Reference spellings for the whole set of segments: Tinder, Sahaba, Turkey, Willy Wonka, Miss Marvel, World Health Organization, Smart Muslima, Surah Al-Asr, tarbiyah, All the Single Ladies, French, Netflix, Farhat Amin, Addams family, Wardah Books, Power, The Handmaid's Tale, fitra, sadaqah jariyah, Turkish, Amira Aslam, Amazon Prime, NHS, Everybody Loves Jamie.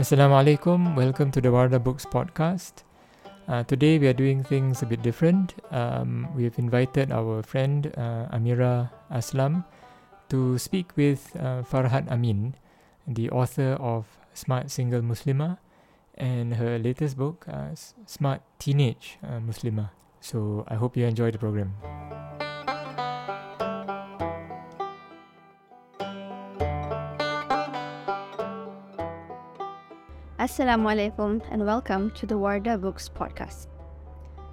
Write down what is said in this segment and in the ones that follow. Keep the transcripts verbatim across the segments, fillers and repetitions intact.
Assalamu alaikum, welcome to the Wardah Books Podcast. Uh, today we are doing things a bit different. Um, we have invited our friend uh, Amira Aslam to speak with uh, Farhat Amin, the author of Smart Single Muslimah and her latest book, uh, Smart Teenage uh, Muslimah. So I hope you enjoy the program. Assalamu alaikum and welcome to the Wardah Books Podcast.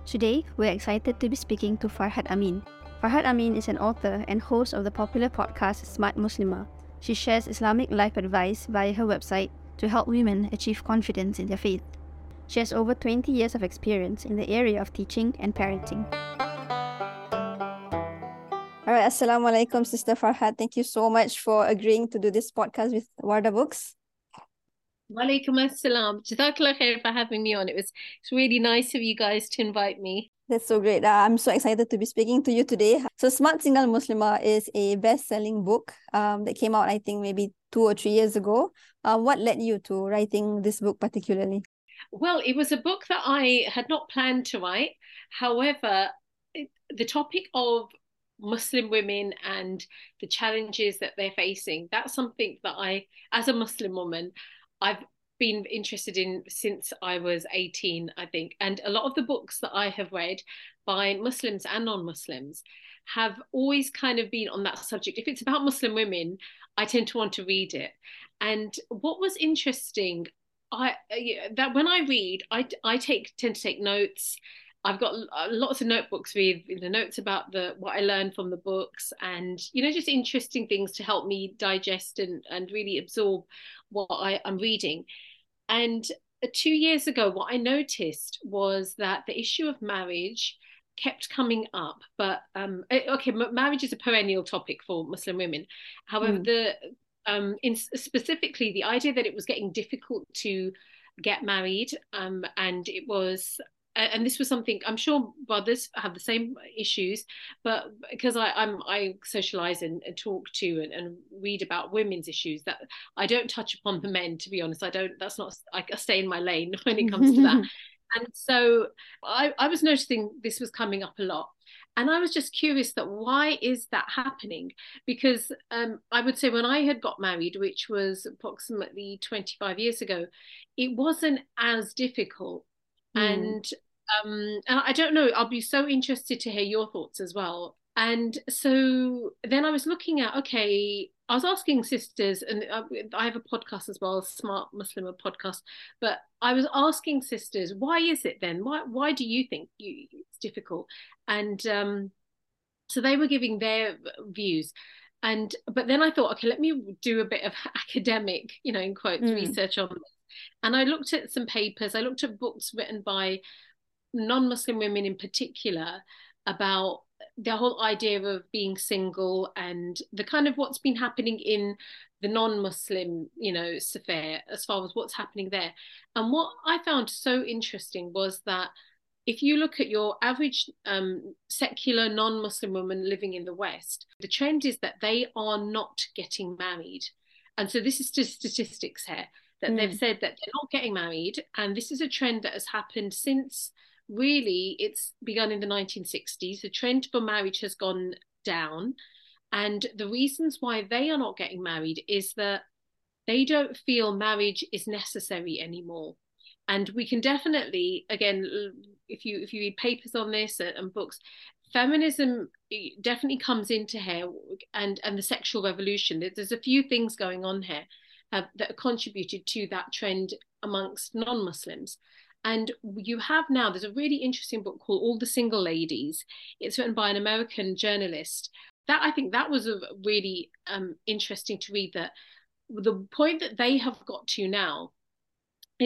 Today, we're excited to be speaking to Farhat Amin. Farhat Amin is an author and host of the popular podcast Smart Muslimah. She shares Islamic life advice via her website to help women achieve confidence in their faith. She has over twenty years of experience in the area of teaching and parenting. All right, Assalamu alaikum, Sister Farhat. Thank you so much for agreeing to do this podcast with Wardah Books. Walaikum assalam. Jazakallah khair for having me on. It was it's really nice of you guys to invite me. That's so great. Uh, I'm so excited to be speaking to you today. So Smart Single Muslimah is a best-selling book um, that came out, I think, maybe two or three years ago. Uh, what led you to writing this book particularly? Well, it was a book that I had not planned to write. However, it, the topic of Muslim women and the challenges that they're facing, that's something that I, as a Muslim woman, I've been interested in since I was eighteen, I think. And a lot of the books that I have read by Muslims and non-Muslims have always kind of been on that subject. If it's about Muslim women, I tend to want to read it. And what was interesting, I that when I read, I, I take tend to take notes. I've got lots of notebooks with the notes about the what I learned from the books and, you know, just interesting things to help me digest and, and really absorb what I, I'm reading. And two years ago, what I noticed was that the issue of marriage kept coming up. But, um, okay, marriage is a perennial topic for Muslim women. However, mm. the um, in specifically the idea that it was getting difficult to get married um, and it was... And this was something I'm sure brothers have the same issues, but because I, I'm I socialize and, and talk to and, and read about women's issues that I don't touch upon the men, to be honest. I don't, that's not, I stay in my lane when it comes to that. And so I, I was noticing this was coming up a lot. And I was just curious that why is that happening? Because um, I would say when I had got married, which was approximately twenty-five years ago, it wasn't as difficult. Mm. And Um, and I don't know, I'll be so interested to hear your thoughts as well. And so then I was looking at, okay, I was asking sisters, and I have a podcast as well, Smart Muslimah podcast, but I was asking sisters, why is it then? Why why do you think you, it's difficult? And um, so they were giving their views. And but then I thought, okay, let me do a bit of academic, you know, in quotes, mm. research on this. And I looked at some papers, I looked at books written by non-Muslim women in particular about the whole idea of being single and the kind of what's been happening in the non-Muslim, you know, sphere as far as what's happening there. And what I found so interesting was that if you look at your average um, secular non-Muslim woman living in the West, the trend is that they are not getting married. And so this is just statistics here, that mm. they've said that they're not getting married. And this is a trend that has happened since really, it's begun in the nineteen sixties. The trend for marriage has gone down. And the reasons why they are not getting married is that they don't feel marriage is necessary anymore. And we can definitely, again, if you if you read papers on this and, and books, feminism definitely comes into here and, and the sexual revolution. There's a few things going on here uh, that are contributed to that trend amongst non-Muslims. And you have now, there's a really interesting book called All the Single Ladies. It's written by an American journalist. That I think that was a really um, interesting to read, that the point that they have got to now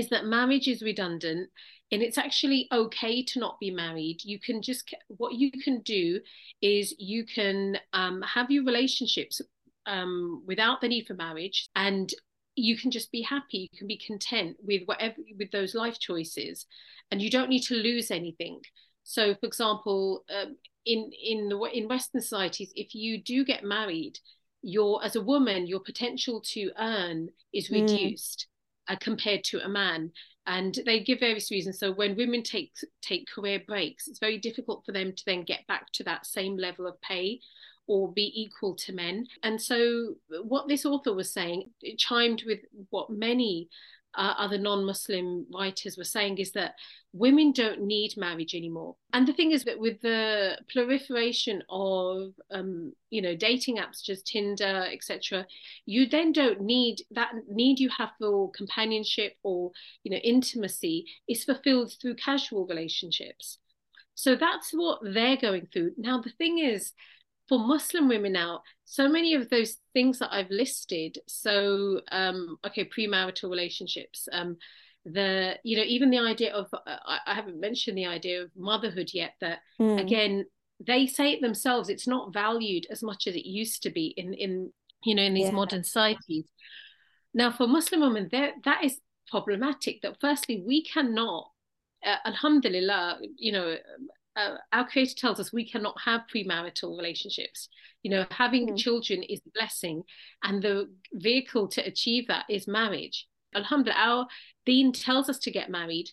is that marriage is redundant and it's actually okay to not be married. You can just, what you can do is you can um, have your relationships um, without the need for marriage, and you can just be happy, you can be content with whatever, with those life choices, and you don't need to lose anything. So for example, um, in in the in Western societies, if you do get married, your as a woman your potential to earn is reduced. Mm. uh, compared to a man. And they give various reasons. So when women take take career breaks, it's very difficult for them to then get back to that same level of pay or be equal to men. And so what this author was saying, it chimed with what many uh, other non-Muslim writers were saying, is that women don't need marriage anymore. And the thing is that with the proliferation of, um, you know, dating apps such as Tinder, et cetera, you then don't need that need you have for companionship or, you know, intimacy is fulfilled through casual relationships. So that's what they're going through. Now, the thing is, for Muslim women now, so many of those things that I've listed, so, um, okay, premarital relationships, um, the, you know, even the idea of, I, I haven't mentioned the idea of motherhood yet, that mm. again, they say it themselves, it's not valued as much as it used to be in, in you know, in these yeah. modern societies. Now, for Muslim women, that is problematic, that firstly, we cannot, uh, alhamdulillah, you know, Uh, our creator tells us we cannot have premarital relationships. You know, having mm. children is a blessing, and the vehicle to achieve that is marriage. Alhamdulillah, our deen tells us to get married,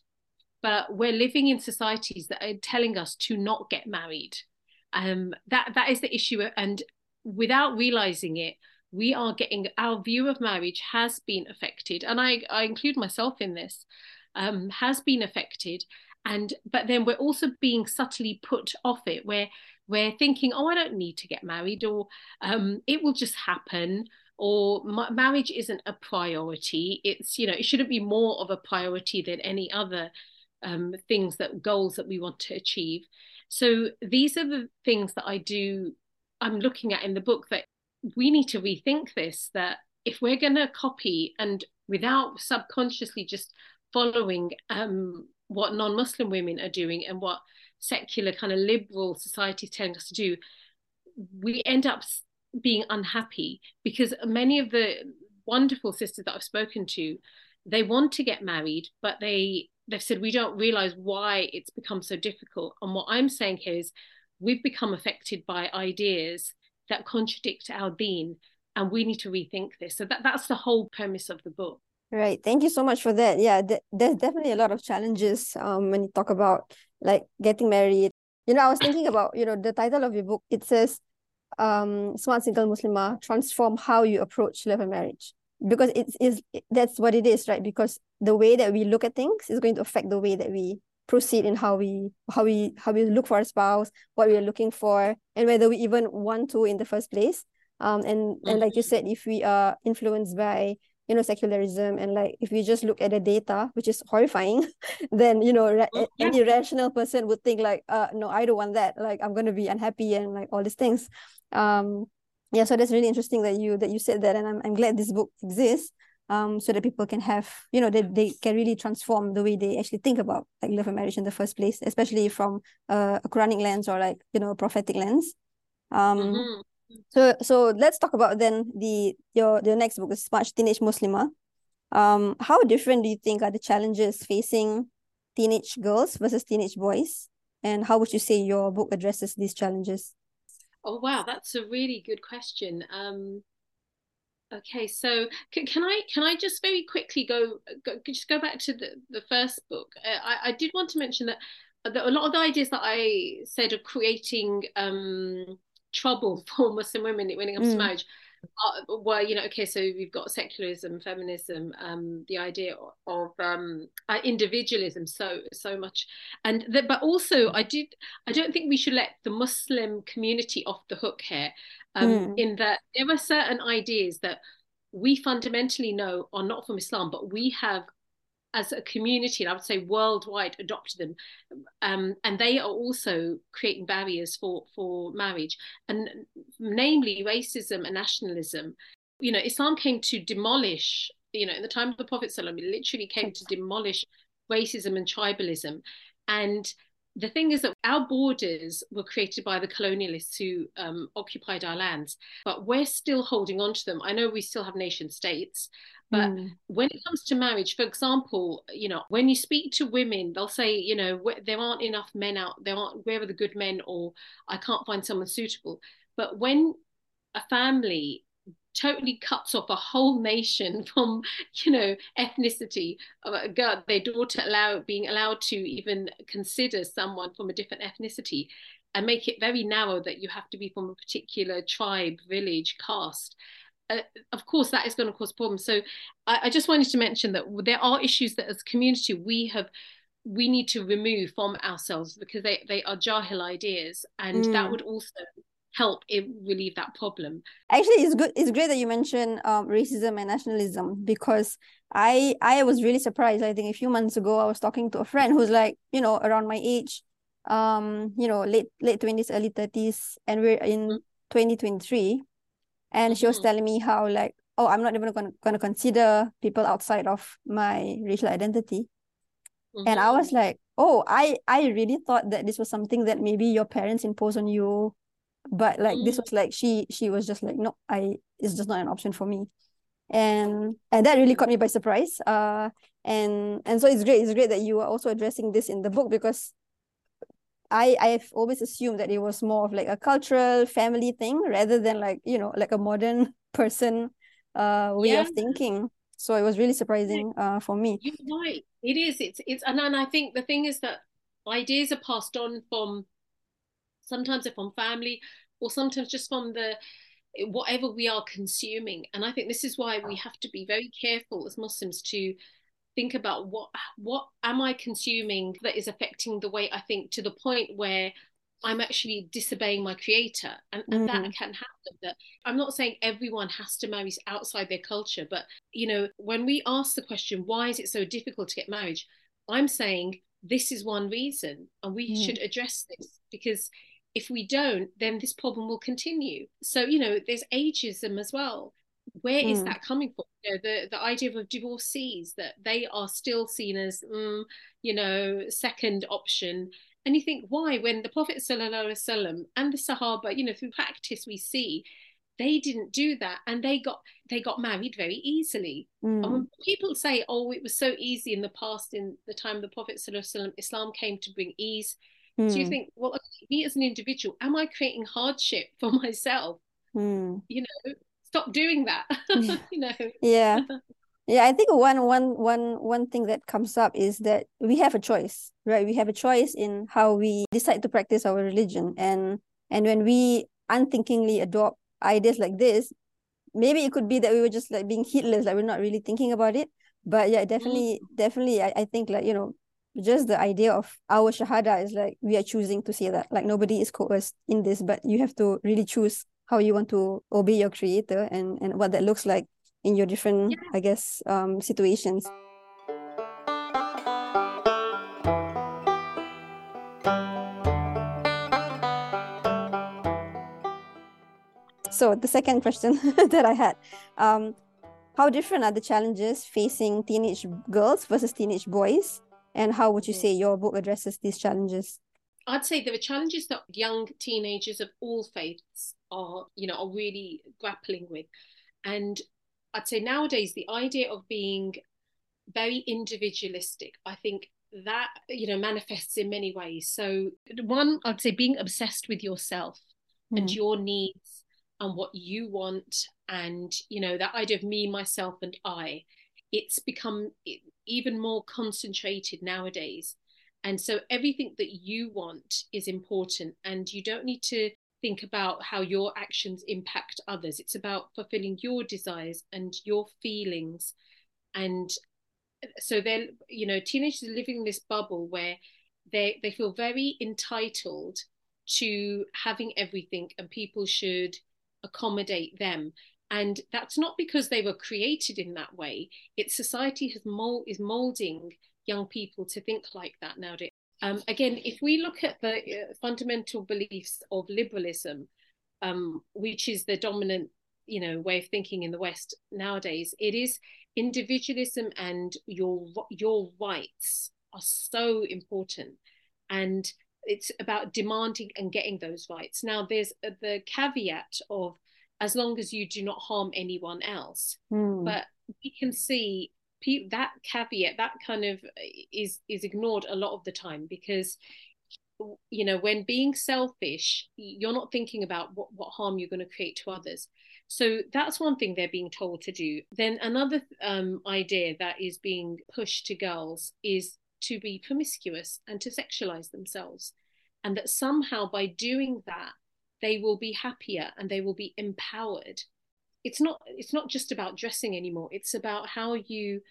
but we're living in societies that are telling us to not get married. Um, that that is the issue, and without realizing it, we are getting, our view of marriage has been affected, and I, I include myself in this, um, has been affected. And but then we're also being subtly put off it, where we're thinking, oh, I don't need to get married, or um, it will just happen, or ma- marriage isn't a priority. It's, you know, it shouldn't be more of a priority than any other um, things that goals that we want to achieve. So these are the things that I do. I'm looking at in the book that we need to rethink this, that if we're going to copy and without subconsciously just following um what non-Muslim women are doing and what secular kind of liberal society is telling us to do, we end up being unhappy, because many of the wonderful sisters that I've spoken to, they want to get married, but they, they've said, we don't realise why it's become so difficult. And what I'm saying here is we've become affected by ideas that contradict our deen, and we need to rethink this. So that, that's the whole premise of the book. Right. Thank you so much for that. Yeah, th- there's definitely a lot of challenges um, when you talk about like getting married. You know, I was thinking about, you know, the title of your book. It says, um, Smart Single Muslimah, Transform How You Approach Love and Marriage. Because it is it, that's what it is, right? Because the way that we look at things is going to affect the way that we proceed in how we how we how we look for a spouse, what we are looking for, and whether we even want to in the first place. Um, and and like you said, if we are influenced by, you know, secularism, and like if we just look at the data, which is horrifying, then, you know, ra- yeah. any rational person would think like, uh, no, I don't want that. Like, I'm going to be unhappy and like all these things. Um, yeah, so that's really interesting that you that you said that. And I'm I'm glad this book exists, um, so that people can have, you know, that they can really transform the way they actually think about like love and marriage in the first place, especially from uh, a Quranic lens or like, you know, prophetic lens. Um, mm-hmm. So so let's talk about then the your the next book, Smart Teenage Muslimah. Um, how different do you think are the challenges facing teenage girls versus teenage boys, and how would you say your book addresses these challenges? Oh wow, that's a really good question. Um, okay, so can, can I can I just very quickly go, go just go back to the, the first book? Uh, I I did want to mention that, that a lot of the ideas that I said of creating um. trouble for Muslim women when it comes mm. to marriage uh, well you know okay so we've got secularism, feminism, um the idea of, of um individualism so so much and the, but also I did I don't think we should let the Muslim community off the hook here, um mm. in that there are certain ideas that we fundamentally know are not from Islam, but we have as a community, and I would say worldwide, adopted them, um, and they are also creating barriers for for marriage, and namely racism and nationalism. You know, Islam came to demolish, you know, in the time of the Prophet ﷺ, it literally came to demolish racism and tribalism. And the thing is that our borders were created by the colonialists who um, occupied our lands, but we're still holding on to them. I know we still have nation states, but mm. when it comes to marriage, for example, you know, when you speak to women, they'll say, you know, there aren't enough men out, there aren't, where are the good men, or I can't find someone suitable. But when a family totally cuts off a whole nation from, you know, ethnicity. A girl, their daughter allow, being allowed to even consider someone from a different ethnicity, and make it very narrow that you have to be from a particular tribe, village, caste. Uh, of course, that is going to cause problems. So I, I just wanted to mention that there are issues that as community we have, we need to remove from ourselves, because they, they are jahil ideas, and mm. that would also help it relieve that problem. Actually, it's good. It's great that you mentioned um, racism and nationalism, because I I was really surprised. I think a few months ago, I was talking to a friend who's like, you know, around my age, um, you know, late late twenties, early thirties, and we're in twenty twenty-three. And she was telling me how, like, oh, I'm not even going to consider people outside of my racial identity. Mm-hmm. And I was like, oh, I, I really thought that this was something that maybe your parents imposed on you. But, like, mm-hmm. this was like, she she was just like, no, I it's just not an option for me. And and that really caught me by surprise. Uh, and and so it's great. It's great that you are also addressing this in the book, because I I've always assumed that it was more of like a cultural family thing rather than, like, you know, like a modern person uh way yeah. of thinking. So it was really surprising uh for me. You're right. It is. It's it's and, and I think the thing is that ideas are passed on from, sometimes they're from family, or sometimes just from the whatever we are consuming. And I think this is why we have to be very careful as Muslims to think about what what am I consuming that is affecting the way I think, to the point where I'm actually disobeying my creator. And, and mm-hmm. that can happen. That I'm not saying everyone has to marry outside their culture, but, you know, when we ask the question, why is it so difficult to get marriage? I'm saying this is one reason, and we mm-hmm. should address this, because if we don't, then this problem will continue. So, you know, there's ageism as well. Where mm. is that coming from? You know, the, the idea of divorcees, that they are still seen as, mm, you know, second option. And you think, why? When the Prophet ﷺ and the Sahaba, you know, through practice we see, they didn't do that. And they got they got married very easily. Mm. And when people say, oh, it was so easy in the past, in the time of the Prophet ﷺ, Islam came to bring ease. Mm. So you think, well, me as an individual, am I creating hardship for myself? Mm. You know? Stop doing that. You know. Yeah. Yeah. I think one one one one thing that comes up is that we have a choice, right? We have a choice in how we decide to practice our religion. And and when we unthinkingly adopt ideas like this, maybe it could be that we were just like being heedless, like we're not really thinking about it. But yeah, definitely, mm. definitely I, I think, like, you know, just the idea of our shahada is like, we are choosing to say that. Like, nobody is coerced in this, but you have to really choose how you want to obey your creator, and, and what that looks like in your different, yeah. I guess, um, situations. So the second question that I had, um, how different are the challenges facing teenage girls versus teenage boys? And how would you say your book addresses these challenges? I'd say there are challenges that young teenagers of all faiths are, you know, are really grappling with. And I'd say nowadays the idea of being very individualistic, I think that, you know, manifests in many ways. So one, I'd say being obsessed with yourself mm. and your needs and what you want, and, you know, that idea of me, myself and I, it's become even more concentrated nowadays. And so everything that you want is important, and you don't need to think about how your actions impact others. It's about fulfilling your desires and your feelings. And so they're, you know, teenagers are living in this bubble where they, they feel very entitled to having everything, and people should accommodate them. And that's not because they were created in that way. It's society has mold, is molding young people to think like that nowadays. Um, again, if we look at the uh, fundamental beliefs of liberalism, um, which is the dominant, you know, way of thinking in the West nowadays, it is individualism, and your your rights are so important, and it's about demanding and getting those rights. Now, there's the caveat of as long as you do not harm anyone else, mm. but we can see that caveat, that kind of is is ignored a lot of the time, because you know, when being selfish, you're not thinking about what, what harm you're going to create to others. So that's one thing they're being told to do. Then another um, idea that is being pushed to girls is to be promiscuous and to sexualize themselves. And that somehow by doing that, they will be happier and they will be empowered. It's not, it's not just about dressing anymore. It's about how you,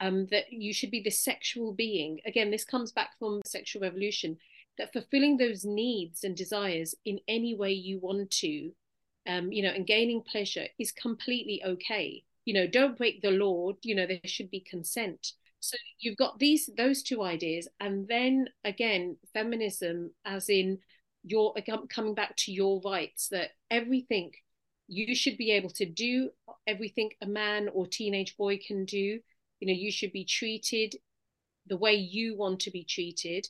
um, that you should be this sexual being. Again, this comes back from the sexual revolution, that fulfilling those needs and desires in any way you want to, um, you know, and gaining pleasure is completely okay. You know, don't break the law. You know, there should be consent. So you've got these, those two ideas. And then again, feminism, as in your, coming back to your rights, that everything you should be able to do, everything a man or teenage boy can do, you know, you should be treated the way you want to be treated.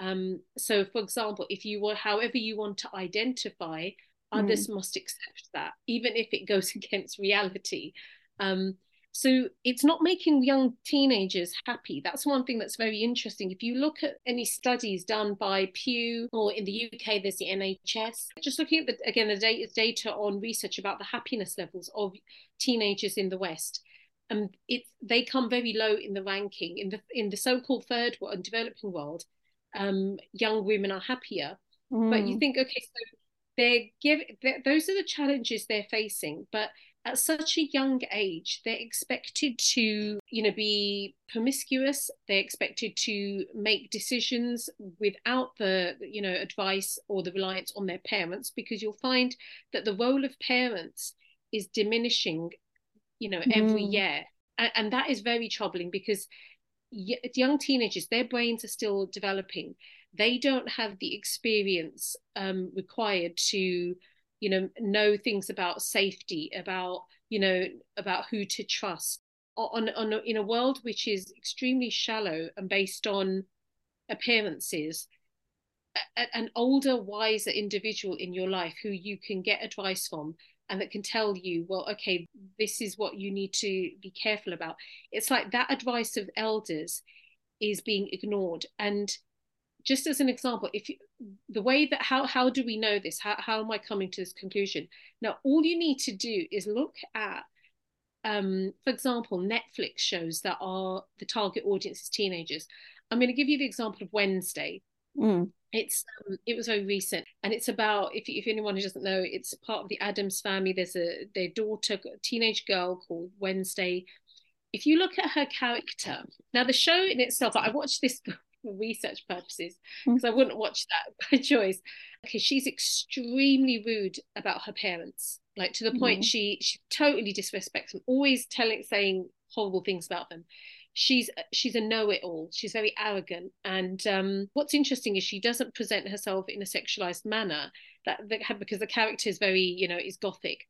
Um, so for example, if you were, however you want to identify, mm. others must accept that, even if it goes against reality. Um, So it's not making young teenagers happy. That's one thing that's very interesting. If you look at any studies done by Pew, or in the U K, there's the N H S, just looking at, the, again, the data on research about the happiness levels of teenagers in the West, and it, they come very low in the ranking. In the in the so-called third world and developing world, um, young women are happier. Mm. But you think, okay, so they're giving, they're, those are the challenges they're facing, but at such a young age, they're expected to, you know, be promiscuous. They're expected to make decisions without the, you know, advice or the reliance on their parents, because you'll find that the role of parents is diminishing, you know, every mm. year. And, and that is very troubling, because young teenagers, their brains are still developing. They don't have the experience um, required to, you know, know things about safety, about, you know, about who to trust on, on in a world which is extremely shallow and based on appearances. A, an older, wiser individual in your life who you can get advice from and that can tell you, well, okay, this is what you need to be careful about. It's like that advice of elders is being ignored. And just as an example, if you, the way that how how do we know this? How how am I coming to this conclusion? Now, all you need to do is look at, um, for example, Netflix shows that are the target audience is teenagers. I'm going to give you the example of Wednesday. Mm. It's um, it was very recent, and it's about, if if anyone who doesn't know, it's part of the Addams family. There's a their daughter, a teenage girl called Wednesday. If you look at her character, now the show in itself, I watched this for research purposes, because I wouldn't watch that by choice. Okay, she's extremely rude about her parents, like to the point mm. she she totally disrespects them, always telling saying horrible things about them. She's she's a know-it-all. She's very arrogant, and um, what's interesting is she doesn't present herself in a sexualized manner, that, that because the character is very, you know, is gothic,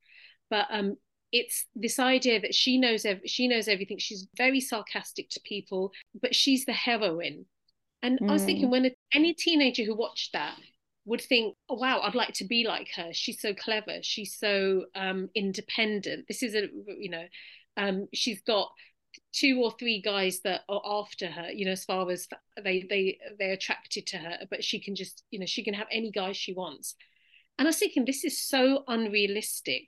but um, it's this idea that she knows ev- she knows everything. She's very sarcastic to people, but she's the heroine. And mm. I was thinking, when a, any teenager who watched that would think, oh, wow, I'd like to be like her. She's so clever. She's so um, independent. This is a, you know, um, she's got two or three guys that are after her, you know, as far as they, they, they're attracted to her, but she can just, you know, she can have any guy she wants. And I was thinking, this is so unrealistic.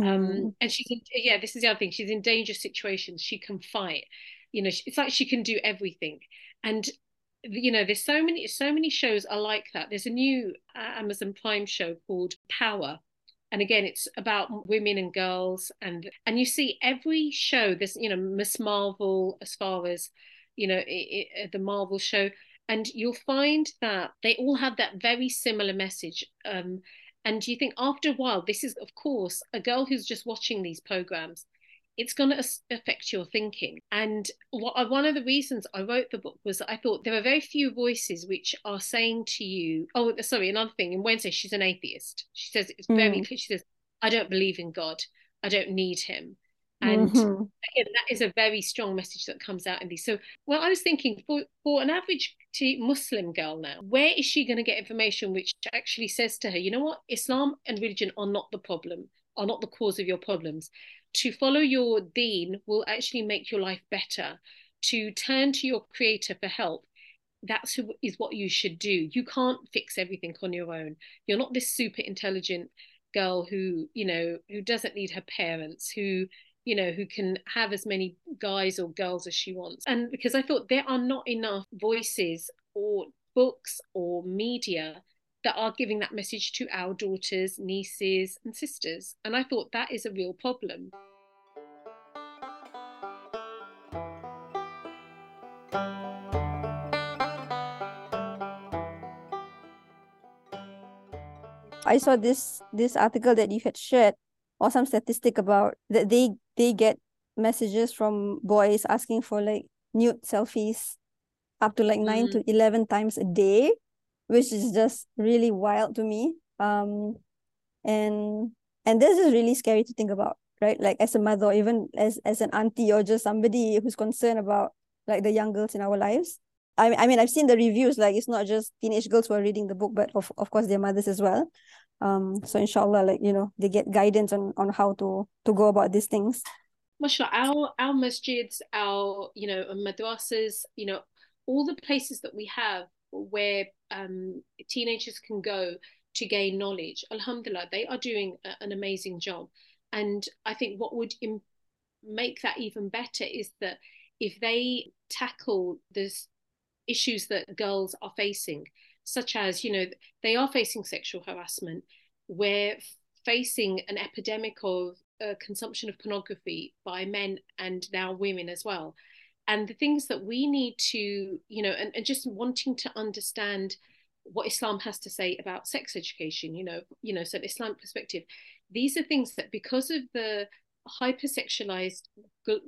Mm. Um, and she's, in, yeah, this is the other thing. She's in dangerous situations. She can fight. You know, it's like she can do everything. And you know, there's so many, so many shows are like that. There's a new uh, Amazon Prime show called Power. And again, it's about women and girls. And and you see every show, there's, you know, Miss Marvel, as far as, you know, it, it, the Marvel show. And you'll find that they all have that very similar message. Um, and you think after a while, this is, of course, a girl who's just watching these programs, it's going to affect your thinking. And what, one of the reasons I wrote the book was that I thought there are very few voices which are saying to you, oh, sorry, another thing, in Wednesday, she's an atheist. She says, it's mm. very clear, she says, I don't believe in God. I don't need him. And mm-hmm. again, that is a very strong message that comes out in these. So, well, I was thinking, for, for an average Muslim girl now, where is she going to get information which actually says to her, you know what, Islam and religion are not the problem, are not the cause of your problems. To follow your deen will actually make your life better. To turn to your creator for help that's who is what you should do. You can't fix everything on your own. You're not this super intelligent girl who, you know, who doesn't need her parents, who, you know, who can have as many guys or girls as she wants. And because I thought there are not enough voices or books or media that are giving that message to our daughters, nieces and sisters. And I thought that is a real problem. I saw this this article that you had shared, or some statistic about that they they get messages from boys asking for like nude selfies up to like mm-hmm. nine to eleven times a day, which is just really wild to me. Um, and and this is really scary to think about, right? Like as a mother, or even as as an auntie, or just somebody who's concerned about like the young girls in our lives. I I mean, I've seen the reviews, like it's not just teenage girls who are reading the book, but of, of course their mothers as well. Um, so inshallah, like, you know, they get guidance on, on how to, to go about these things. Mashallah, our, our masjids, our, you know, madrasas, you know, all the places that we have where um, teenagers can go to gain knowledge, alhamdulillah, they are doing a, an amazing job. And I think what would im- make that even better is that if they tackle this issues that girls are facing, such as, you know, they are facing sexual harassment, we're facing an epidemic of uh, consumption of pornography by men and now women as well. And the things that we need to, you know, and, and just wanting to understand what Islam has to say about sex education, you know, you know, so the Islamic perspective, these are things that because of the hypersexualized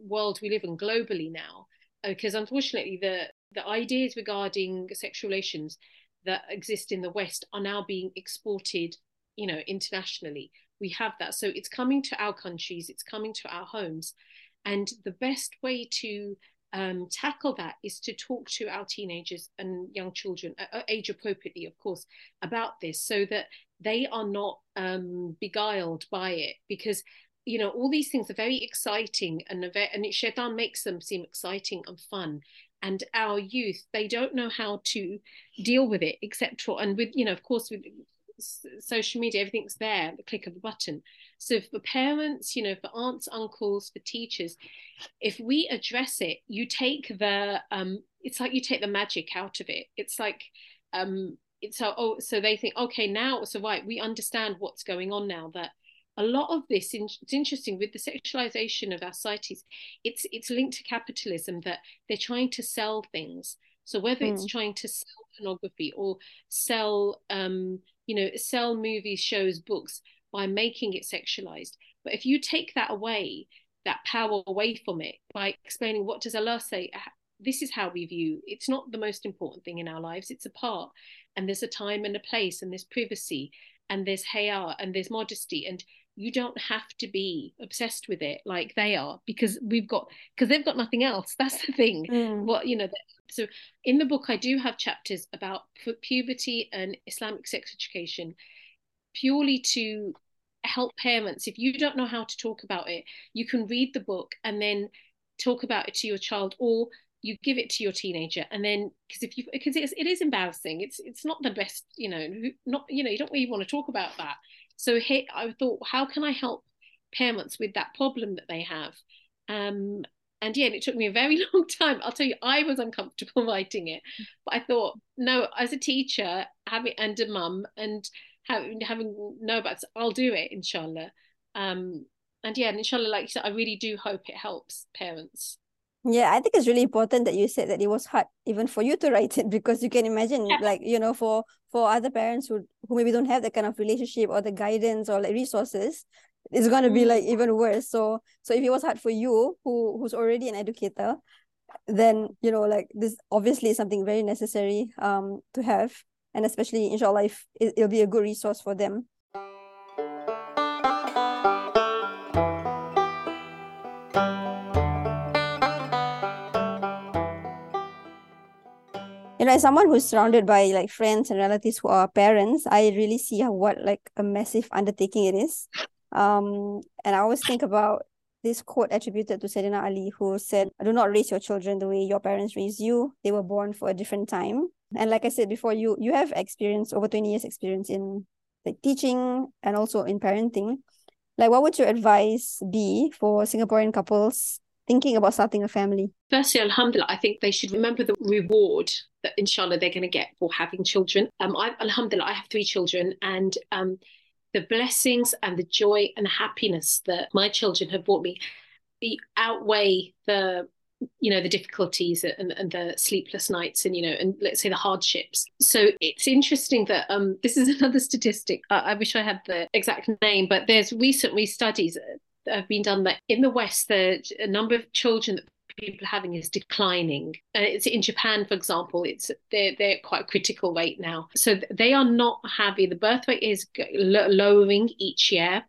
world we live in globally now, because unfortunately the The ideas regarding sexual relations that exist in the West are now being exported, you know, internationally. We have that. So it's coming to our countries, it's coming to our homes. And the best way to um, tackle that is to talk to our teenagers and young children, uh, age appropriately, of course, about this so that they are not um, beguiled by it. Because, you know, all these things are very exciting and, very, and shaitan makes them seem exciting and fun. And our youth, they don't know how to deal with it, except for, and with, you know, of course, with social media, everything's there at the click of a button. So for parents, you know, for aunts, uncles, for teachers, if we address it, you take the, um, it's like you take the magic out of it. It's like, um, it's so, oh, so they think, okay, now it's all right. We understand what's going on now. That a lot of this, it's interesting with the sexualization of our societies, it's it's linked to capitalism, that they're trying to sell things. So whether mm. it's trying to sell pornography or sell, um, you know, sell movies, shows, books by making it sexualized. But if you take that away, that power away from it by explaining what does Allah say, this is how we view, it's not the most important thing in our lives, it's a part. And there's a time and a place and there's privacy and there's hayar and there's modesty and you don't have to be obsessed with it like they are, because we've got, because they've got nothing else. That's the thing. Mm. What, you know, so in the book, I do have chapters about puberty and Islamic sex education, purely to help parents. If you don't know how to talk about it, you can read the book and then talk about it to your child, or you give it to your teenager. And then, because if you, because it is, it is embarrassing. It's, it's not the best, you know, not, you know, you don't really want to talk about that. So here I thought, how can I help parents with that problem that they have? Um, and yeah, it took me a very long time. I'll tell you, I was uncomfortable writing it. But I thought, no, as a teacher having and a mum and having, having know about it, I'll do it, inshallah. Um, and yeah, and inshallah, like you said, I really do hope it helps parents. Yeah, I think it's really important that you said that it was hard even for you to write it, because you can imagine, yeah. like, you know, for, for other parents who who maybe don't have that kind of relationship or the guidance or like resources, it's going to be like even worse. So so if it was hard for you, who who's already an educator, then, you know, like this obviously is something very necessary um to have. And especially, inshallah, if it, it'll be a good resource for them. You know, as someone who's surrounded by like friends and relatives who are parents, I really see how, what like a massive undertaking it is. Um, and I always think about this quote attributed to Sayyidina Ali, who said, do not raise your children the way your parents raised you. They were born for a different time. And like I said before, you you have experience, over twenty years experience in like teaching and also in parenting. Like, what would your advice be for Singaporean couples thinking about starting a family? Firstly, alhamdulillah, I think they should remember the reward that inshallah they're going to get for having children. Um, I, alhamdulillah, I have three children, and um, the blessings and the joy and the happiness that my children have brought me the outweigh the, you know, the difficulties and, and the sleepless nights and, you know, and let's say the hardships. So it's interesting that um, this is another statistic. Uh, I wish I had the exact name, but there's recently studies that have been done that in the West, the number of children that people are having is declining. And it's in Japan, for example, it's they're, they're quite a critical rate now. So they are not happy. The birth rate is lowering each year.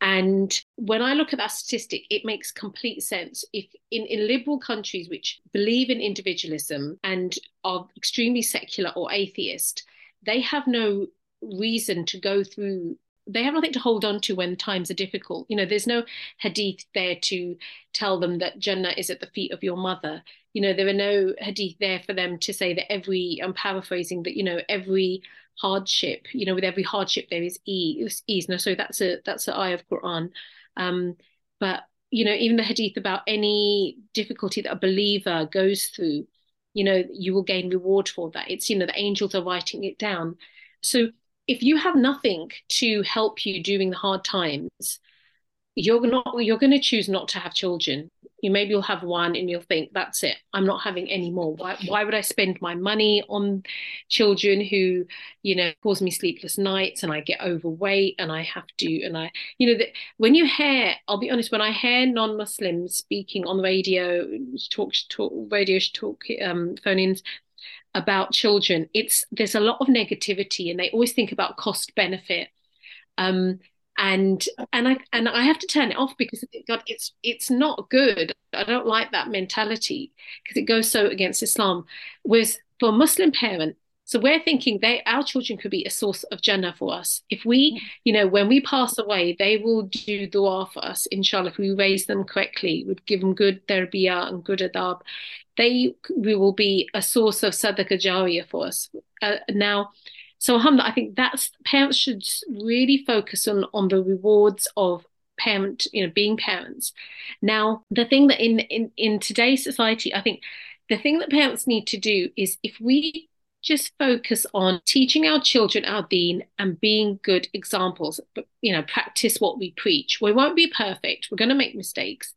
And when I look at that statistic, it makes complete sense. If in, in liberal countries which believe in individualism and are extremely secular or atheist, they have no reason to go through, they have nothing to hold on to when times are difficult. You know, there's no hadith there to tell them that Jannah is at the feet of your mother. You know, there are no hadith there for them to say that every, I'm paraphrasing, that, you know, every hardship, you know, with every hardship there is ease. ease. No, so that's a that's the eye of Quran. Um, but, you know, even the hadith about any difficulty that a believer goes through, you know, you will gain reward for that. It's, you know, the angels are writing it down. So if you have nothing to help you during the hard times, you're not you're going to choose not to have children. You maybe you'll have one and you'll think, that's it, I'm not having any more. Why why would I spend my money on children who, you know, cause me sleepless nights and I get overweight and I have to and I you know that when you hear, I'll be honest, when I hear non-Muslims speaking on the radio, talk talk radio talk um phone-ins about children, it's there's a lot of negativity and they always think about cost benefit, um and and I and I have to turn it off because God, it's it's not good. I don't like that mentality because it goes so against Islam. Whereas for a Muslim parent, so we're thinking they our children could be a source of Jannah for us. If we, you know, when we pass away, they will do dua for us, inshallah. If we raise them correctly, we'd give them good tarbiyah and good adab, they we will be a source of sadaqah jariyah for us. Uh, now, so alhamdulillah, I think that's parents should really focus on on the rewards of parent, you know, being parents. Now, the thing that in in in today's society, I think the thing that parents need to do is if we just focus on teaching our children our deen and being good examples, but, you know, practice what we preach. We won't be perfect. We're going to make mistakes.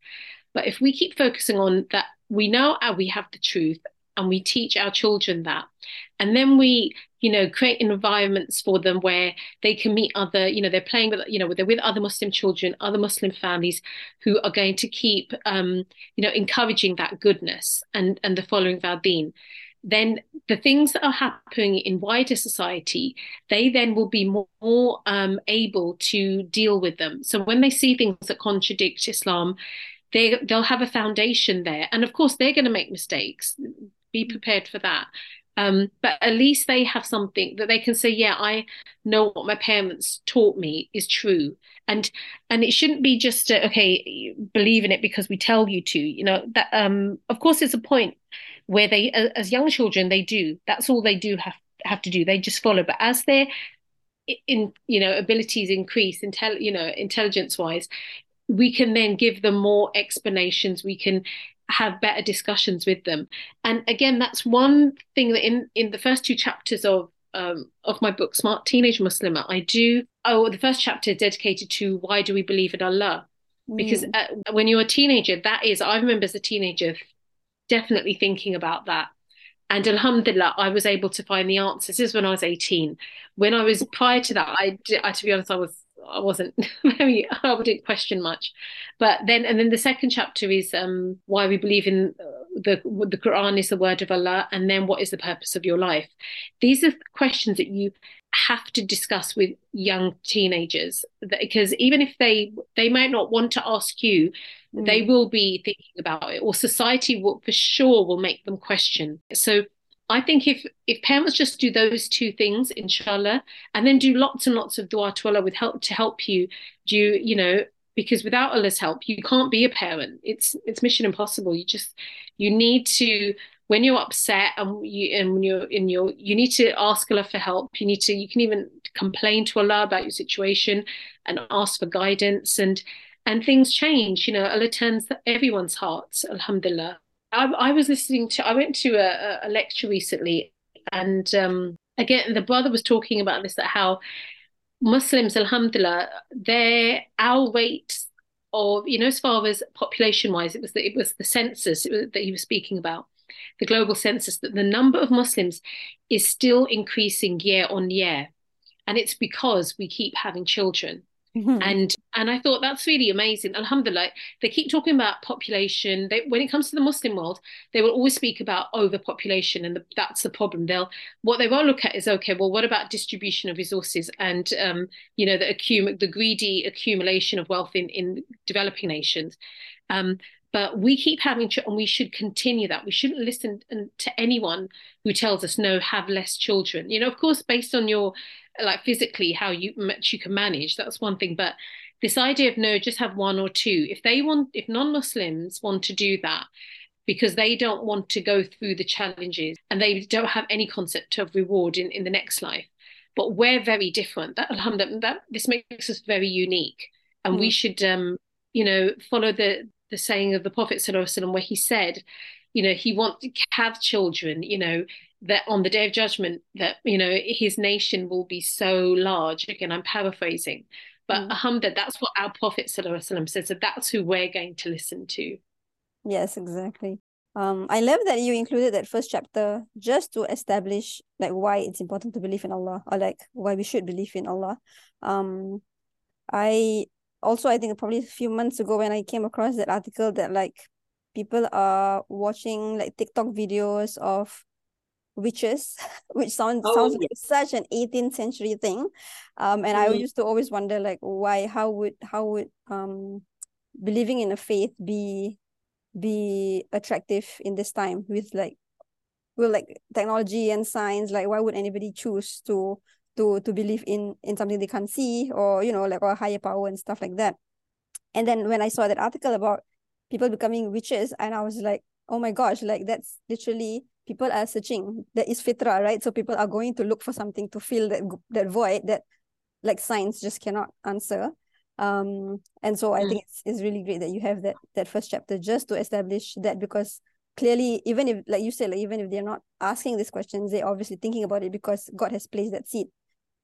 But if we keep focusing on that, we know we have the truth and we teach our children that. And then we, you know, create environments for them where they can meet other, you know, they're playing with, you know, they're with other Muslim children, other Muslim families who are going to keep, um, you know, encouraging that goodness and, and the following of our deen. Then the things that are happening in wider society, they then will be more, more um, able to deal with them. So when they see things that contradict Islam, they, they'll have a foundation there. And of course, they're going to make mistakes. Be prepared for that. Um, but at least they have something that they can say, yeah, I know what my parents taught me is true. And and it shouldn't be just, uh, okay, believe in it because we tell you to. You know, that um, of course, there's a point where they, as young children, they do. That's all they do have, have to do. They just follow. But as their, in you know, abilities increase, intel, you know, intelligence-wise, we can then give them more explanations. We can have better discussions with them. And again, that's one thing that in, in the first two chapters of um, of my book, Smart Teenage Muslimah, I do, oh, the first chapter is dedicated to why do we believe in Allah? Because mm. uh, when you're a teenager, that is, I remember as a teenager, definitely thinking about that. And alhamdulillah, I was able to find the answers. This is when I was eighteen. When I was prior to that, I, I to be honest, I was I wasn't very, I wouldn't question much. But then, and then the second chapter is um, why we believe in the, the Quran is the word of Allah. And then what is the purpose of your life? These are questions that you have to discuss with young teenagers, because even if they, they might not want to ask you, mm. they will be thinking about it, or society will for sure will make them question. So I think if, if parents just do those two things, inshallah, and then do lots and lots of dua to Allah with help to help you do, you know, because without Allah's help, you can't be a parent. It's it's mission impossible. You just, you need to, when you're upset and you and when you're in your, you need to ask Allah for help. You need to, you can even complain to Allah about your situation and ask for guidance, and and things change. You know, Allah turns everyone's hearts, alhamdulillah. I, I was listening to, I went to a, a lecture recently, and um, again, the brother was talking about this, that how Muslims, alhamdulillah, they're our weight of, you know, as far as population-wise, it was the, it was the census it was, that he was speaking about, the global census, that the number of Muslims is still increasing year on year. And it's because we keep having children. Mm-hmm. And and I thought that's really amazing. Alhamdulillah, they keep talking about population. They, when it comes to the Muslim world, they will always speak about overpopulation, and the, that's the problem. They'll what they will look at is, okay, well, what about distribution of resources and um, you know, the accum the greedy accumulation of wealth in in developing nations. Um, but we keep having, ch- and we should continue that. We shouldn't listen to anyone who tells us no, have less children. You know, of course, based on your like physically how you much you can manage, that's one thing, but this idea of no, just have one or two, if they want if non-Muslims want to do that because they don't want to go through the challenges and they don't have any concept of reward in, in the next life. But we're very different, that alhamdulillah, that this makes us very unique, and mm-hmm. we should um you know follow the the saying of the Prophet sallallahu alaihi wasallam, where he said, you know, he wants to have children, you know, that on the Day of Judgment, that, you know, his nation will be so large. Again, I'm paraphrasing, but mm. alhamdulillah, that's what our Prophet sallallahu alaihi wasallam says. So that's who we're going to listen to. Yes, exactly. Um, I love that you included that first chapter just to establish like why it's important to believe in Allah, or like why we should believe in Allah. Um, I also, I think probably a few months ago when I came across that article that like people are watching like TikTok videos of witches, which sounds oh, sounds like such an eighteenth century thing, um, and mm-hmm. I used to always wonder like why, how would how would um, believing in a faith be be attractive in this time with like, well, like technology and science, like why would anybody choose to to to believe in in something they can't see, or you know, like, or higher power and stuff like that. And then when I saw that article about people becoming witches, and I was like, oh my gosh, like that's literally, people are searching. That is fitra, right? So people are going to look for something to fill that that void that like science just cannot answer. Um, and so I mm. think it's, it's really great that you have that that first chapter just to establish that, because clearly, even if, like you said, like, even if they're not asking these questions, they're obviously thinking about it because God has placed that seed,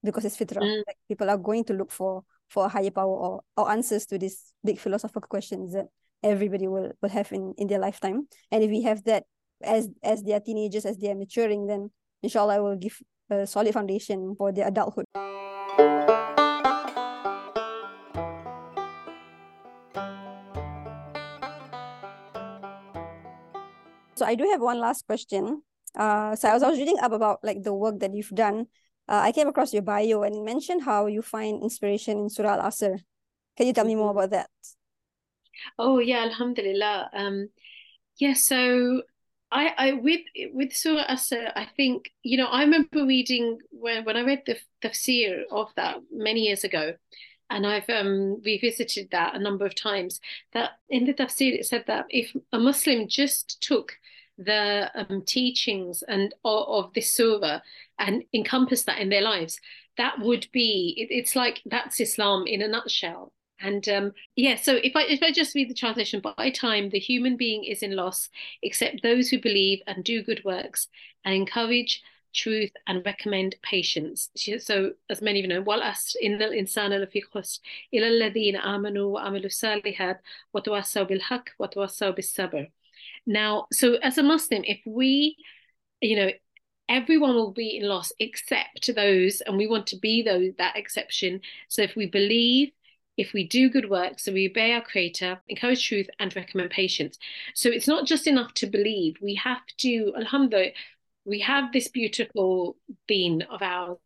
because it's fitra. Mm. Like, people are going to look for for a higher power or, or answers to these big philosophical questions that everybody will, will have in, in their lifetime. And if we have that as as they are teenagers, as they are maturing, then inshallah will give a solid foundation for their adulthood. So I do have one last question. Uh, so I was, I was reading up about like the work that you've done. Uh, I came across your bio and it mentioned how you find inspiration in Surah Al-Asr. Can you tell me more about that? Oh yeah, alhamdulillah. Um, yeah, so I, I with with Surah Asr, I think, you know, I remember reading when when I read the tafsir of that many years ago, and I've um, revisited that a number of times, that in the tafsir it said that if a Muslim just took the um, teachings and of, of this surah and encompassed that in their lives, that would be, it, it's like that's Islam in a nutshell. And um, yeah, so if I if I just read the translation, by time the human being is in loss, except those who believe and do good works and encourage truth and recommend patience. So as many of you know, wal asr innal insana lafi khusr illa alladhina amanu wa amilu salihat wa tawassaw bil haqq wa tawassaw bis sabr. Now, so as a Muslim, if we, you know, everyone will be in loss except those, and we want to be those, that exception. So if we believe, if we do good works, so we obey our Creator, encourage truth, and recommend patience. So it's not just enough to believe. We have to, alhamdulillah, we have this beautiful deen of ours.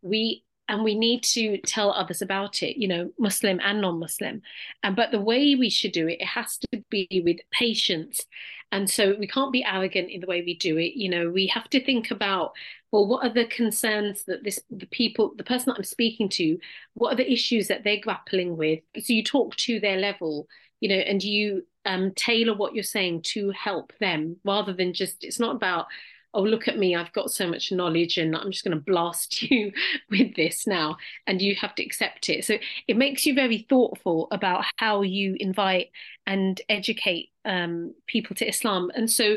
We And we need to tell others about it, you know, Muslim and non-Muslim. Um, but the way we should do it, it has to be with patience. And so we can't be arrogant in the way we do it. You know, we have to think about, well, what are the concerns that this, the people, the person that I'm speaking to, what are the issues that they're grappling with? So you talk to their level, you know, and you um, tailor what you're saying to help them, rather than just, it's not about, oh, look at me, I've got so much knowledge and I'm just going to blast you with this now, and you have to accept it. So it makes you very thoughtful about how you invite and educate um, people to Islam. And so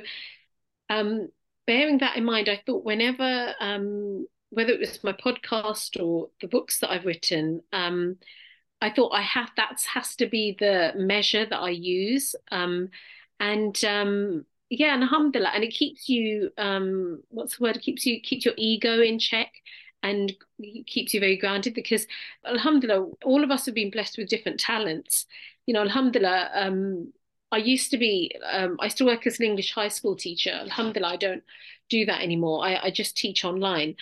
um, bearing that in mind, I thought whenever, um, whether it was my podcast or the books that I've written, um, I thought I have, that has to be the measure that I use. Um, and um Yeah, and alhamdulillah, and it keeps you, um, what's the word, it keeps you, keeps your ego in check and keeps you very grounded, because alhamdulillah, all of us have been blessed with different talents. You know, alhamdulillah, um, I used to be, um, I used to work as an English high school teacher. Alhamdulillah, I don't do that anymore. I, I just teach online.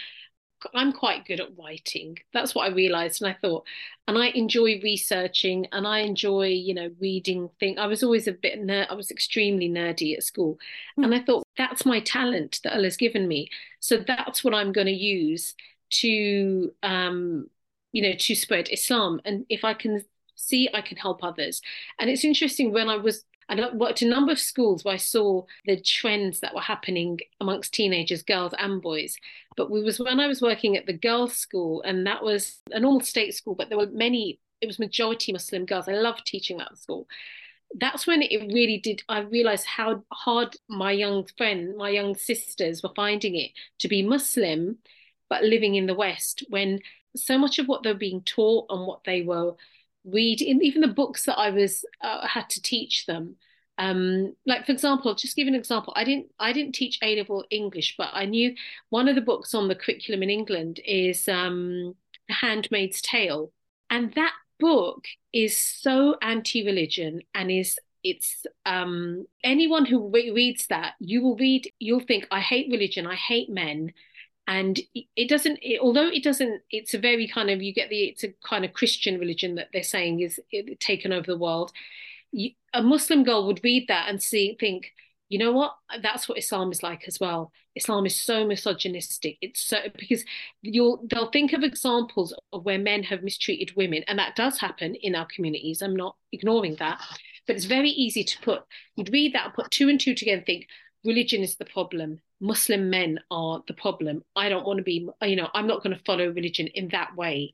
I'm quite good at writing. That's what I realised, and I thought, and I enjoy researching, and I enjoy, you know, reading things. I was always a bit, ner- I was extremely nerdy at school, mm. and I thought, that's my talent that Allah's given me. So that's what I'm going to use to, um, you know, to spread Islam. And if I can see, I can help others. And it's interesting, when I was, I worked in a number of schools where I saw the trends that were happening amongst teenagers, girls and boys. But we was when I was working at the girls' school, and that was a normal state school, but there were many, it was majority Muslim girls. I loved teaching that school. That's when it really did, I realised how hard my young friend, my young sisters were finding it to be Muslim, but living in the West, when so much of what they're being taught and what they were read in, even the books that I was uh, had to teach them, um like for example, I'll just give an example, I didn't I didn't teach A-level English, but I knew one of the books on the curriculum in England is um The Handmaid's Tale, and that book is so anti-religion, and is it's um anyone who re- reads that, you will read you'll think, I hate religion, I hate men. And it doesn't, it, although it doesn't, it's a very kind of, you get the, it's a kind of Christian religion that they're saying is it, taken over the world. You, a Muslim girl would read that and see, think, you know what, that's what Islam is like as well. Islam is so misogynistic. It's so, because you'll, they'll think of examples of where men have mistreated women. And that does happen in our communities. I'm not ignoring that, but it's very easy to put, you'd read that and put two and two together and think, religion is the problem, Muslim men are the problem, I don't want to be, you know, I'm not going to follow religion in that way.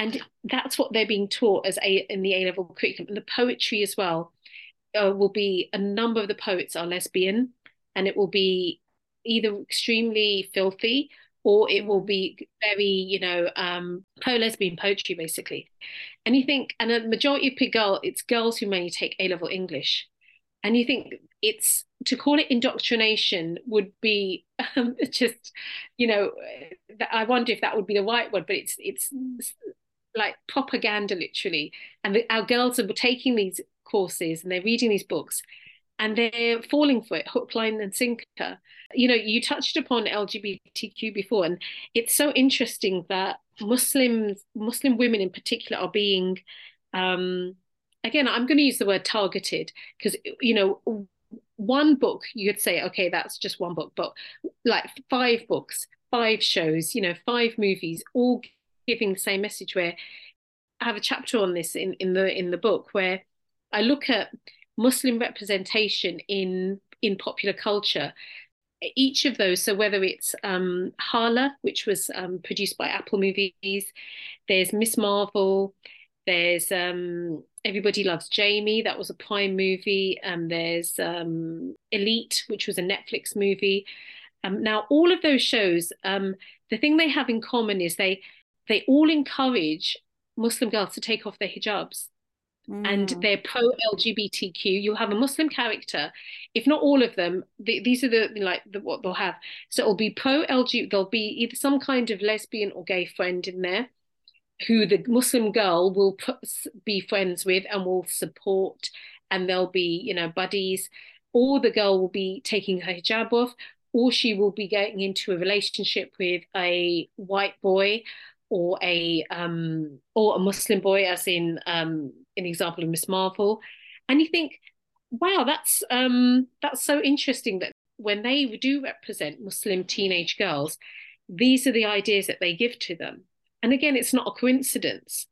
And that's what they're being taught as a in the A-level curriculum. And the poetry as well, uh, will be, a number of the poets are lesbian, and it will be either extremely filthy, or it will be very, you know, um, pro-lesbian poetry, basically. And you think, and a majority of girl, it's girls who mainly take A-level English. And you think, it's, to call it indoctrination would be um, just, you know, I wonder if that would be the right word, but it's it's like propaganda, literally. And the, our girls are taking these courses and they're reading these books and they're falling for it, hook, line and sinker. You know, you touched upon L G B T Q before, and it's so interesting that Muslims, Muslim women in particular are being... Um, Again, I'm going to use the word targeted, because, you know, one book you'd say, OK, that's just one book, but like five books, five shows, you know, five movies, all giving the same message. Where I have a chapter on this in, in the in the book, where I look at Muslim representation in in popular culture. Each of those, so whether it's um, Hala, which was um, produced by Apple Movies, there's Miss Marvel, there's um, Everybody Loves Jamie, that was a Prime movie, and um, there's um, Elite, which was a Netflix movie. Um, now, all of those shows, um, the thing they have in common is they they all encourage Muslim girls to take off their hijabs, mm. and they're pro-L G B T Q. You'll have a Muslim character, if not all of them. The, these are the like the, what they'll have. So it'll be pro-L G B T. There'll be either some kind of lesbian or gay friend in there, who the Muslim girl will put, be friends with and will support, and they'll be, you know, buddies, or the girl will be taking her hijab off, or she will be getting into a relationship with a white boy, or a um, or a Muslim boy, as in um, an example of Miss Marvel, and you think, wow, that's um, that's so interesting that when they do represent Muslim teenage girls, these are the ideas that they give to them. And again, it's not a coincidence.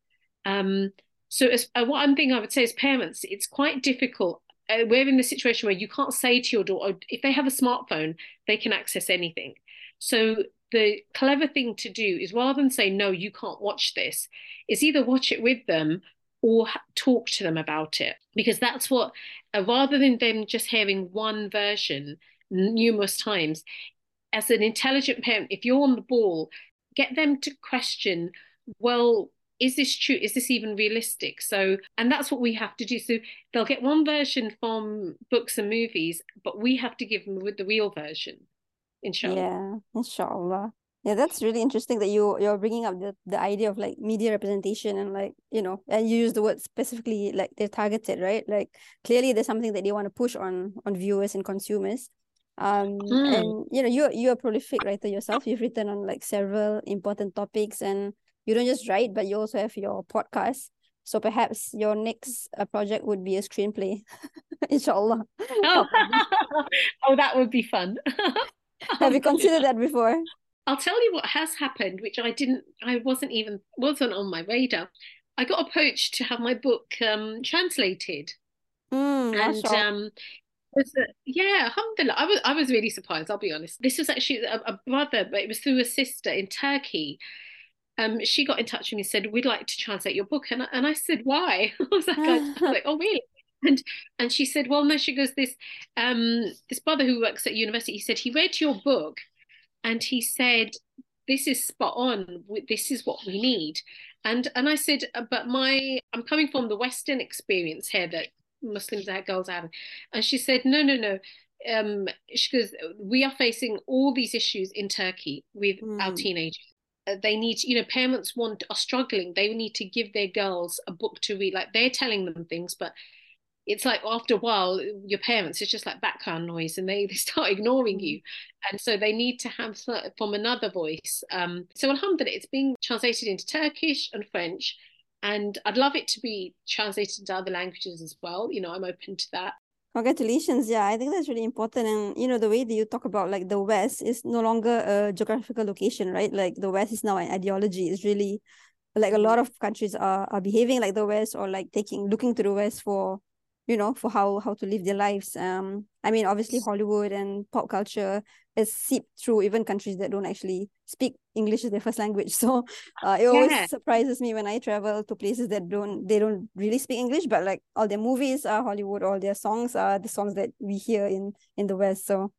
Um, so as, uh, what I'm thinking, I would say, as parents, it's quite difficult. Uh, we're in the situation where you can't say to your daughter, if they have a smartphone, they can access anything. So the clever thing to do is, rather than say, no, you can't watch this, is either watch it with them or ha- talk to them about it. Because that's what, uh, rather than them just hearing one version numerous times, as an intelligent parent, if you're on the ball, get them to question, well, is this true? Is this even realistic? So, and that's what we have to do. So they'll get one version from books and movies, but we have to give them with the real version, inshallah. Yeah, inshallah. Yeah, that's really interesting that you, you're bringing up the, the idea of like media representation and like, you know, and you use the word specifically, like they're targeted, right? Like clearly there's something that they want to push on, on viewers and consumers. Um, mm. And, you know, you're, you're a prolific writer yourself. You've written on like several important topics, and you don't just write, but you also have your podcast. So perhaps your next uh, project would be a screenplay, inshallah. Oh. Oh, that would be fun. Have you considered that before? I'll tell you what has happened, which I didn't, I wasn't even, wasn't on my radar. I got approached to have my book um, translated. Mm, and sure. um, was, uh, yeah, alhamdulillah, I was, I was really surprised, I'll be honest. This was actually a, a brother, but it was through a sister in Turkey. Um, she got in touch with me and said, we'd like to translate your book. And I, and I said, why? I was like, I was like, oh, really? And and she said, well, no, she goes, this, um, this brother who works at university, he said, he read your book. And he said, this is spot on. This is what we need. And and I said, but my, I'm coming from the Western experience here that Muslims and girls have. And she said, no, no, no. Um, she goes, we are facing all these issues in Turkey with mm. our teenagers. They need, you know, parents want are struggling. They need to give their girls a book to read. Like they're telling them things, but it's like after a while, your parents, it's just like background noise and they, they start ignoring you. And so they need to have from another voice. Um, so alhamdulillah, it's being translated into Turkish and French. And I'd love it to be translated into other languages as well. You know, I'm open to that. Congratulations. Yeah, I think that's really important. And, you know, the way that you talk about like the West is no longer a geographical location, right? Like the West is now an ideology. It's really like a lot of countries are, are behaving like the West or like taking, looking to the West for, you know, for how, how to live their lives. Um, I mean, obviously Hollywood and pop culture is seeped through even countries that don't actually speak English as their first language. So uh, it yeah. always surprises me when I travel to places that don't, they don't really speak English, but like all their movies are Hollywood, all their songs are the songs that we hear in, in the West. So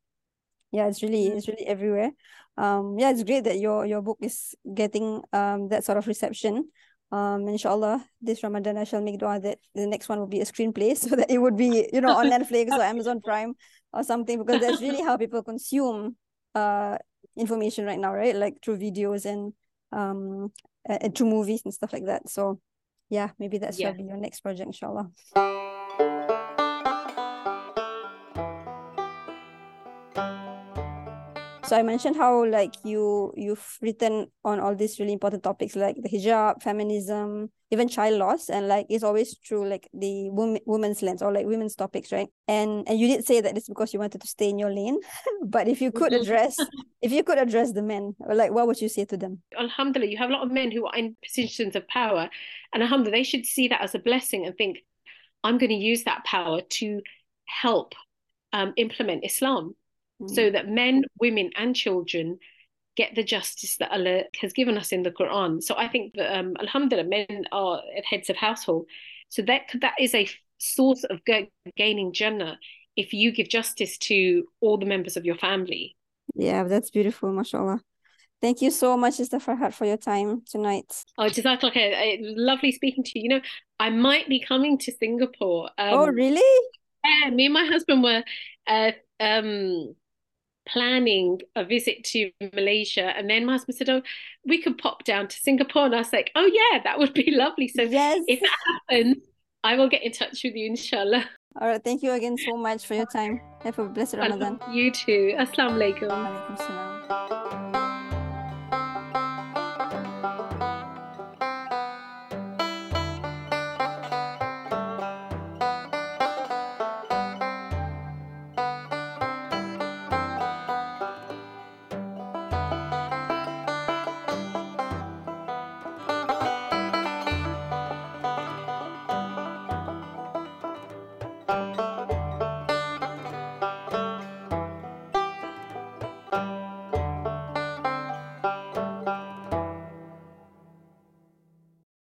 yeah, it's really, it's really everywhere. Um, yeah, it's great that your, your book is getting um that sort of reception. Um, inshallah, this Ramadan I shall make dua that the next one will be a screenplay so that it would be, you know, on Netflix or Amazon Prime or something, because that's really how people consume uh information right now, right? Like through videos and um and through movies and stuff like that. So yeah, maybe that's yeah. be your next project, inshallah. So I mentioned how like you, you've written on all these really important topics like the hijab, feminism, even child loss, and like it's always through like the woman, women's lens or like women's topics, right? And and you did say that it's because you wanted to stay in your lane. But if you could address, if you could address the men, like what would you say to them? Alhamdulillah, you have a lot of men who are in positions of power, and alhamdulillah, they should see that as a blessing and think, I'm going to use that power to help um, implement Islam. So that men, women and children get the justice that Allah has given us in the Quran. So I think that, um, alhamdulillah, men are heads of household. So that that is a source of g- gaining Jannah if you give justice to all the members of your family. Yeah, that's beautiful, mashallah. Thank you so much, Sister Farhat, for your time tonight. Oh, JazakAllah khair. Lovely speaking to you. You know, I might be coming to Singapore. Um, oh, really? Yeah, me and my husband were... Uh, um, planning a visit to Malaysia, and then my husband said, oh, we could pop down to Singapore, and I was like, oh yeah, that would be lovely. So yes, if that happens, I will get in touch with you, inshallah. All right, thank you again so much for your time. Have a blessed Ramadan. You too. Assalamu alaikum. Wa alaikum salam.